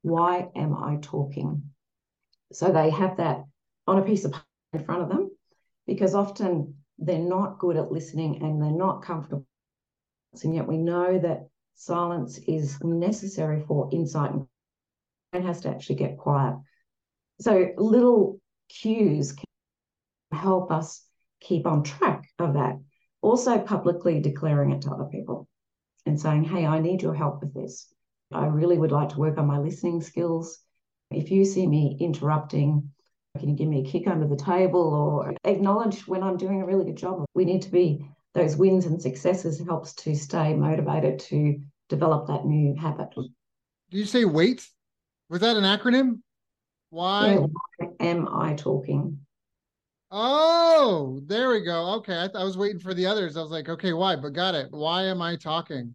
Why am I talking? So they have that on a piece of paper in front of them, because often they're not good at listening and they're not comfortable. And yet we know that silence is necessary for insight and has to actually get quiet. So little cues can help us keep on track of that. Also publicly declaring it to other people and saying, hey, I need your help with this. I really would like to work on my listening skills. If you see me interrupting, can you give me a kick under the table or acknowledge when I'm doing a really good job? We need to be, those wins and successes helps to stay motivated to develop that new habit. Did you say WAIT? Was that an acronym? Why? Yeah, why am I talking? Oh, there we go. Okay, I, th- I was waiting for the others. I was like, okay, why? But got it. Why am I talking?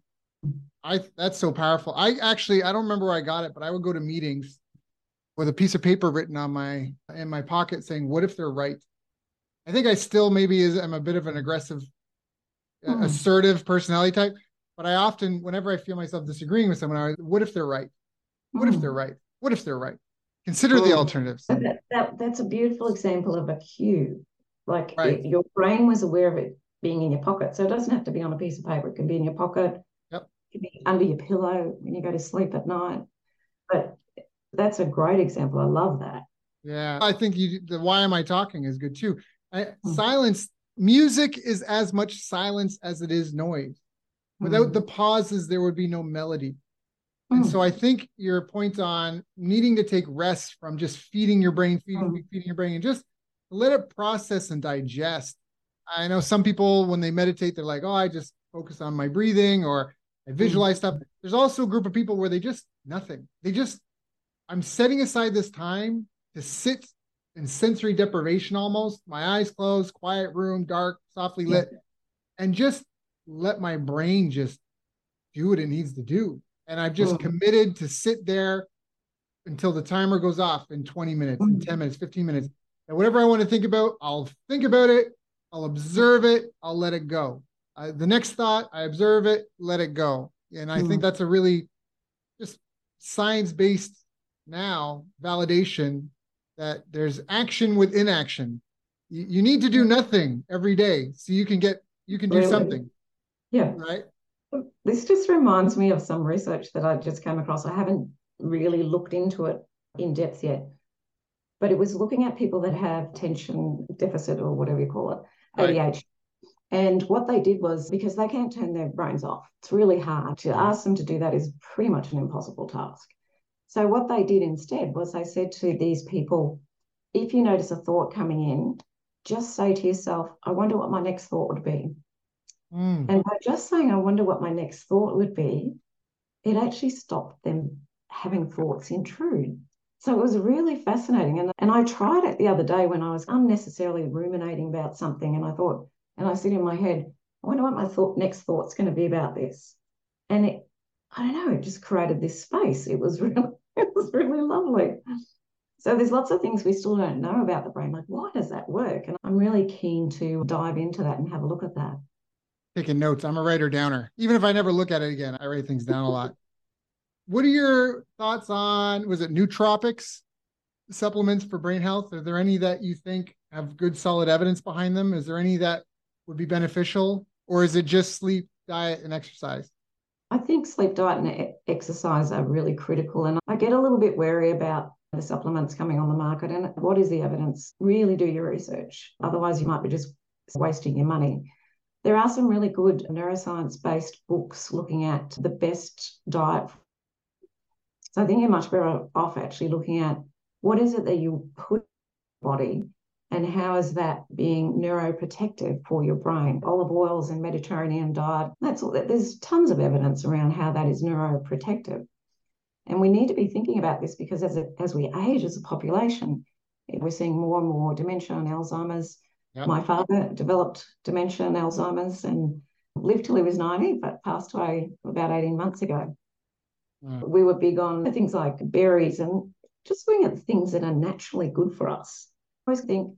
I that's so powerful. I actually I don't remember where I got it, but I would go to meetings with a piece of paper written on my in my pocket saying, "What if they're right?" I think I still maybe is I'm a bit of an aggressive, mm. uh, assertive personality type, but I often, whenever I feel myself disagreeing with someone, I "What if they're right? What mm. if they're right? What if they're right?" Consider the alternatives. That, that, that's a beautiful example of a cue. Like right. it, your brain was aware of it being in your pocket. So it doesn't have to be on a piece of paper. It can be in your pocket. Yep. It can be under your pillow when you go to sleep at night. But that's a great example. I love that. Yeah. I think you, the why am I talking is good too. I, mm. Silence, music is as much silence as it is noise. Without mm. the pauses, there would be no melody. And so I think your point on needing to take rest from just feeding your brain, feeding, mm. feeding your brain, and just let it process and digest. I know some people, when they meditate, they're like, oh, I just focus on my breathing or I visualize mm. stuff. There's also a group of people where they just nothing. They just, I'm setting aside this time to sit in sensory deprivation almost, my eyes closed, quiet room, dark, softly lit, yeah. and just let my brain just do what it needs to do. And I've just mm-hmm. committed to sit there until the timer goes off in twenty minutes, mm-hmm. in ten minutes, fifteen minutes. And whatever I want to think about, I'll think about it. I'll observe it. I'll let it go. Uh, the next thought, I observe it, let it go. And I mm-hmm. think that's a really just science-based now validation that there's action with inaction. You, you need to do nothing every day so you can get, you can do really? something. Yeah. Right. This just reminds me of some research that I just came across. I haven't really looked into it in depth yet, but it was looking at people that have attention deficit or whatever you call it, right. A D H D. And what they did was, because they can't turn their brains off, it's really hard. To ask them to do that is pretty much an impossible task. So what they did instead was they said to these people, if you notice a thought coming in, just say to yourself, I wonder what my next thought would be. Mm. And by just saying, I wonder what my next thought would be, it actually stopped them having thoughts intrude. So it was really fascinating. And, and I tried it the other day when I was unnecessarily ruminating about something. And I thought, and I said in my head, I wonder what my thought, next thought's going to be about this. And it, I don't know, it just created this space. It was really, it was really lovely. So there's lots of things we still don't know about the brain. Like, why does that work? And I'm really keen to dive into that and have a look at that. Taking notes. I'm a writer downer. Even if I never look at it again, I write things down a lot. What are your thoughts on, was it nootropics, supplements for brain health? Are there any that you think have good, solid evidence behind them? Is there any that would be beneficial? Or is it just sleep, diet, and exercise? I think sleep, diet, and exercise are really critical. And I get a little bit wary about the supplements coming on the market. And what is the evidence? Really do your research. Otherwise, you might be just wasting your money. There are some really good neuroscience-based books looking at the best diet. So I think you're much better off actually looking at what is it that you put in your body and how is that being neuroprotective for your brain. Olive oils and Mediterranean diet, that's all. There's tons of evidence around how that is neuroprotective. And we need to be thinking about this because as, a, as we age as a population, we're seeing more and more dementia and Alzheimer's. Yep. My father developed dementia and Alzheimer's and lived till he was ninety, but passed away about eighteen months ago. Mm. We were big on things like berries and just looking at things that are naturally good for us. I always think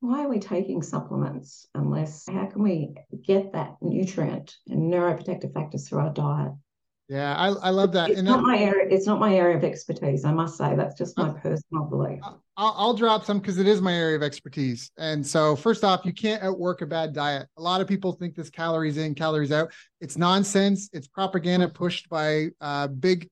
why are we taking supplements unless, how can we get that nutrient and neuroprotective factors through our diet? Yeah, I, I love that. It's, and not that, my area, it's not my area of expertise, I must say. That's just my uh, personal belief. I'll, I'll drop some because it is my area of expertise. And so first off, you can't outwork a bad diet. A lot of people think this calories in, calories out. It's nonsense. It's propaganda pushed by uh, big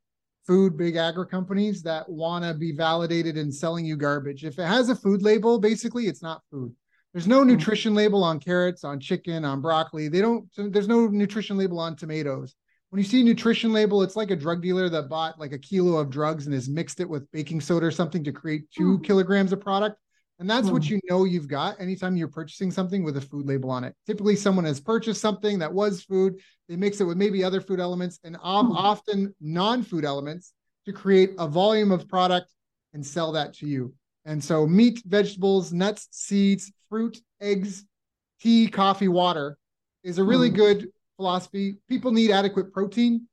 food, big agri companies that want to be validated and selling you garbage. If it has a food label, basically, it's not food. There's no nutrition label on carrots, on chicken, on broccoli. They don't. There's no nutrition label on tomatoes. When you see nutrition label, it's like a drug dealer that bought like a kilo of drugs and has mixed it with baking soda or something to create two mm. kilograms of product. And that's mm. what you know you've got anytime you're purchasing something with a food label on it. Typically someone has purchased something that was food, they mix it with maybe other food elements and mm. often non-food elements to create a volume of product and sell that to you. And so meat, vegetables, nuts, seeds, fruit, eggs, tea, coffee, water is a really mm. good philosophy. People need adequate protein.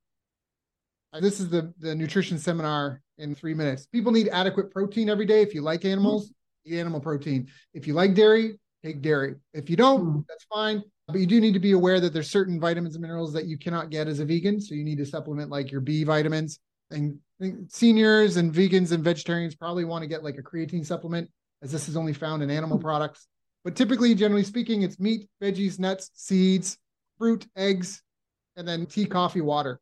This is the, the nutrition seminar in three minutes. People need adequate protein every day. If you like animals, eat animal protein. If you like dairy, take dairy. If you don't, that's fine. But you do need to be aware that there's certain vitamins and minerals that you cannot get as a vegan. So you need to supplement like your B vitamins. And I think seniors and vegans and vegetarians probably want to get like a creatine supplement, as this is only found in animal products. But typically, generally speaking, it's meat, veggies, nuts, seeds, fruit, eggs, and then tea, coffee, water.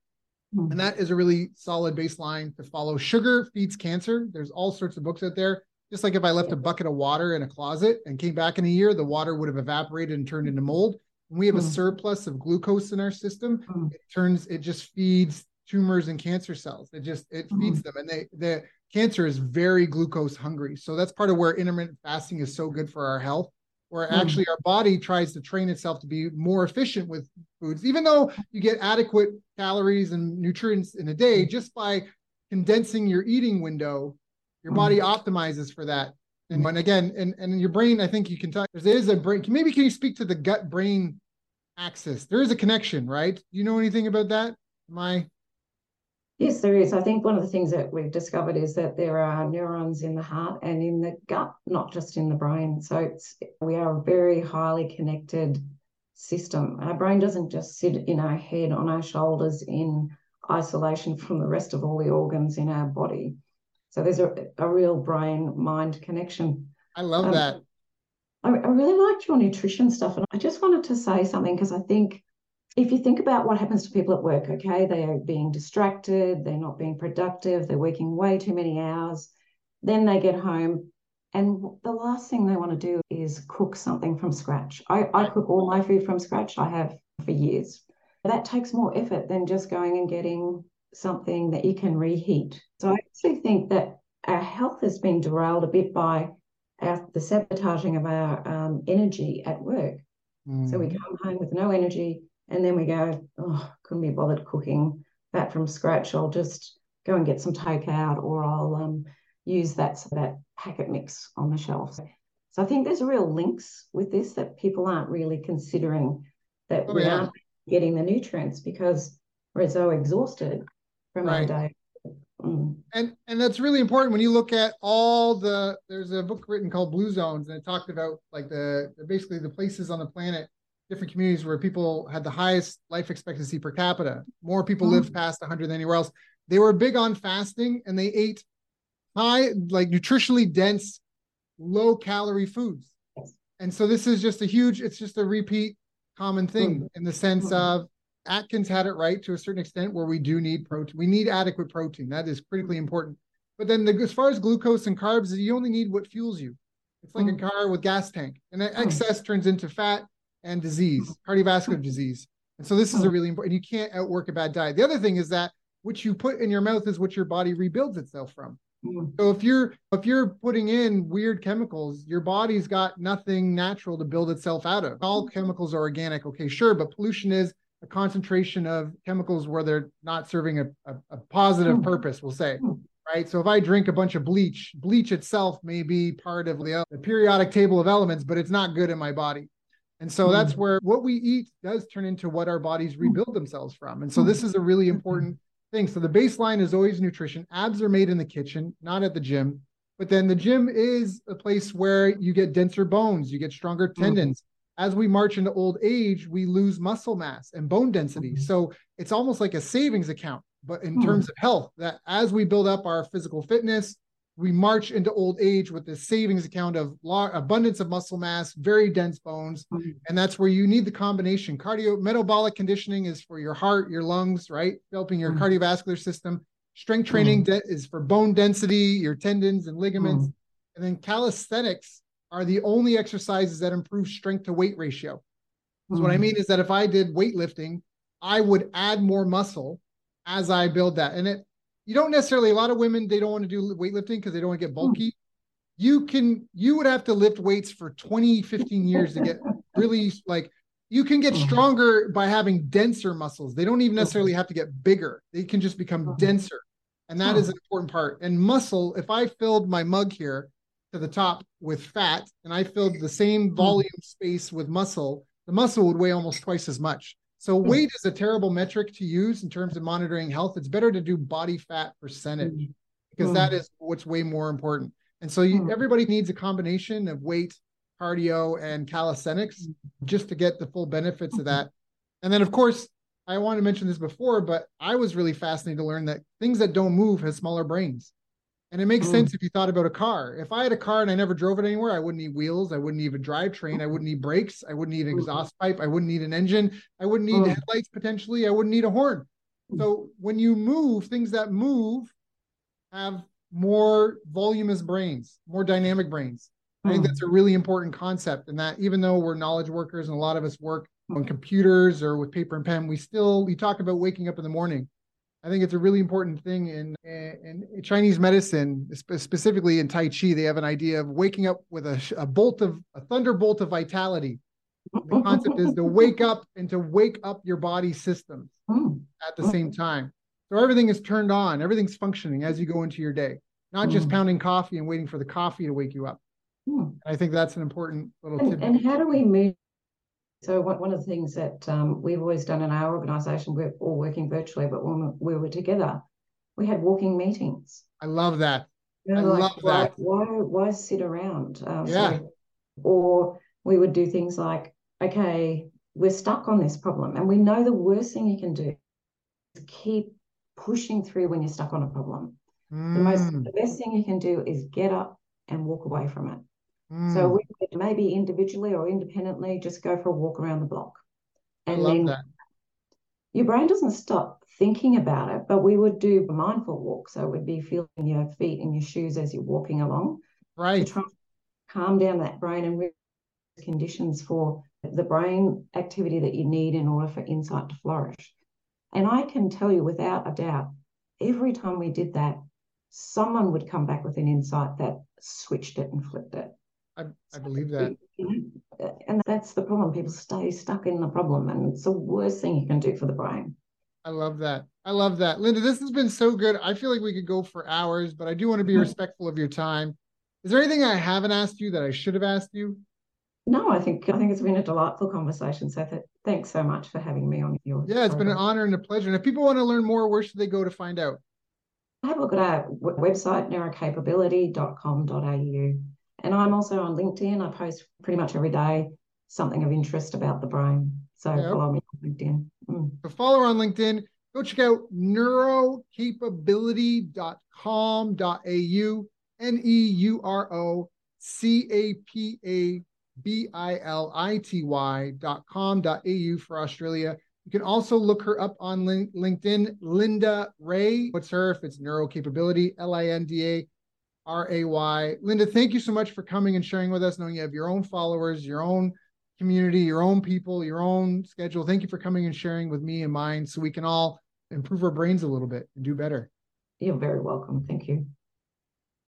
Mm-hmm. And that is a really solid baseline to follow. Sugar feeds cancer. There's all sorts of books out there. Just like if I left a bucket of water in a closet and came back in a year, the water would have evaporated and turned into mold. When we have mm-hmm. a surplus of glucose in our system, mm-hmm. it turns, it just feeds tumors and cancer cells. It just, it mm-hmm. feeds them. And they, the cancer is very glucose hungry. So that's part of where intermittent fasting is so good for our health, where actually our body tries to train itself to be more efficient with foods. Even though you get adequate calories and nutrients in a day, just by condensing your eating window, your body optimizes for that. And, and again, and, and your brain, I think you can tell, there is a brain, maybe can you speak to the gut-brain axis? There is a connection, right? Do you know anything about that? Am I... Yes, there is. I think one of the things that we've discovered is that there are neurons in the heart and in the gut, not just in the brain. So it's, we are a very highly connected system. Our brain doesn't just sit in our head, on our shoulders, in isolation from the rest of all the organs in our body. So there's a, a real brain-mind connection. I love um, that. I, I really liked your nutrition stuff. And I just wanted to say something because I think, if you think about what happens to people at work, okay, they are being distracted, they're not being productive, they're working way too many hours, then they get home, and the last thing they want to do is cook something from scratch. I, I cook all my food from scratch, I have for years. That takes more effort than just going and getting something that you can reheat. So I actually think that our health has been derailed a bit by our, the sabotaging of our um, energy at work. Mm. So we come home with no energy, and then we go, oh, couldn't be bothered cooking that from scratch. I'll just go and get some takeout, or I'll um, use that that packet mix on the shelves. So I think there's real links with this that people aren't really considering, that oh, we yeah. aren't getting the nutrients because we're so exhausted from right. our day. Mm. And and that's really important when you look at all the, there's a book written called Blue Zones, and it talked about like the basically the places on the planet, different communities where people had the highest life expectancy per capita. More people mm. lived past one hundred than anywhere else. They were big on fasting, and they ate high, like nutritionally dense, low calorie foods. And so this is just a huge, it's just a repeat common thing mm. in the sense mm. of Atkins had it right to a certain extent, where we do need protein. We need adequate protein. That is critically important. But then the, as far as glucose and carbs, you only need what fuels you. It's like mm. a car with gas tank, and that mm. excess turns into fat and disease, cardiovascular disease. And so this is a really important, and you can't outwork a bad diet. The other thing is that what you put in your mouth is what your body rebuilds itself from. Mm. So if you're, if you're putting in weird chemicals, your body's got nothing natural to build itself out of. All chemicals are organic. Okay, sure. But pollution is a concentration of chemicals where they're not serving a, a, a positive mm. purpose, we'll say. Mm. Right. So if I drink a bunch of bleach, bleach itself may be part of the, the periodic table of elements, but it's not good in my body. And so that's where what we eat does turn into what our bodies rebuild themselves from. And so this is a really important thing. So the baseline is always nutrition. Abs are made in the kitchen, not at the gym. But then the gym is a place where you get denser bones, you get stronger tendons. Mm-hmm. As we march into old age, we lose muscle mass and bone density. Mm-hmm. So it's almost like a savings account, but in mm-hmm. terms of health, that as we build up our physical fitness, we march into old age with this savings account of la- abundance of muscle mass, very dense bones. Mm-hmm. And that's where you need the combination. Cardio metabolic conditioning is for your heart, your lungs, right? Developing your mm-hmm. cardiovascular system. Strength training mm. de- is for bone density, your tendons and ligaments. Mm. And then calisthenics are the only exercises that improve strength to weight ratio. So mm. what I mean is that if I did weightlifting, I would add more muscle as I build that. And it, you don't necessarily, a lot of women, they don't want to do weightlifting because they don't want to get bulky. Mm. You can, you would have to lift weights for twenty, fifteen years to get really like, you can get stronger by having denser muscles. They don't even necessarily have to get bigger. They can just become denser. And that is an important part. And muscle, if I filled my mug here to the top with fat and I filled the same volume space with muscle, the muscle would weigh almost twice as much. So weight is a terrible metric to use in terms of monitoring health. It's better to do body fat percentage because that is what's way more important. And so you, everybody needs a combination of weight, cardio, and calisthenics just to get the full benefits of that. And then, of course, I want to mention this before, but I was really fascinated to learn that things that don't move have smaller brains. And it makes mm. sense if you thought about a car. If I had a car and I never drove it anywhere, I wouldn't need wheels. I wouldn't need a drivetrain. I wouldn't need brakes. I wouldn't need an exhaust pipe. I wouldn't need an engine. I wouldn't need mm. headlights potentially. I wouldn't need a horn. So when you move, things that move have more voluminous brains, more dynamic brains. I think that's a really important concept, and that even though we're knowledge workers and a lot of us work on computers or with paper and pen, we still, we talk about waking up in the morning. I think it's a really important thing in, in, in Chinese medicine, specifically in Tai Chi. They have an idea of waking up with a, a bolt of, a thunderbolt of vitality. The concept is to wake up and to wake up your body systems at the same time. So everything is turned on, everything's functioning as you go into your day, not just pounding coffee and waiting for the coffee to wake you up. I think that's an important little and, tidbit. And how do we measure? So what, one of the things that um, we've always done in our organisation, we're all working virtually, but when we were together, we had walking meetings. I love that. You know, I like, love why, that. Why, why sit around? Uh, yeah. Sorry. Or we would do things like, okay, we're stuck on this problem, and we know the worst thing you can do is keep pushing through when you're stuck on a problem. Mm. The most, the best thing you can do is get up and walk away from it. Mm. So we could maybe individually or independently just go for a walk around the block. And I love then that. Your brain doesn't stop thinking about it, but we would do a mindful walk. So it would be feeling your feet in your shoes as you're walking along. Right. To try and calm down that brain and really conditions for the brain activity that you need in order for insight to flourish. And I can tell you without a doubt, every time we did that, someone would come back with an insight that switched it and flipped it. I, I believe that. And that's the problem. People stay stuck in the problem, and it's the worst thing you can do for the brain. I love that. I love that. Linda, this has been so good. I feel like we could go for hours, but I do want to be mm-hmm. respectful of your time. Is there anything I haven't asked you that I should have asked you? No, I think I think it's been a delightful conversation. So th- thanks so much for having me on your Yeah, it's program. Been an honor and a pleasure. And if people want to learn more, where should they go to find out? Have a look at our website, neuro capability dot com dot a u. And I'm also on LinkedIn. I post pretty much every day something of interest about the brain. So yep. Follow me on LinkedIn. Mm. So follow her on LinkedIn. Go check out neuro capability dot com dot a u, N E U R O C A P A B I L I T Y dot com dot a u for Australia. You can also look her up on LinkedIn, Linda Ray. What's her? If it's NeuroCapability, L I N D A. R A Y. Linda, thank you so much for coming and sharing with us, knowing you have your own followers, your own community, your own people, your own schedule. Thank you for coming and sharing with me and mine so we can all improve our brains a little bit and do better. You're very welcome. Thank you.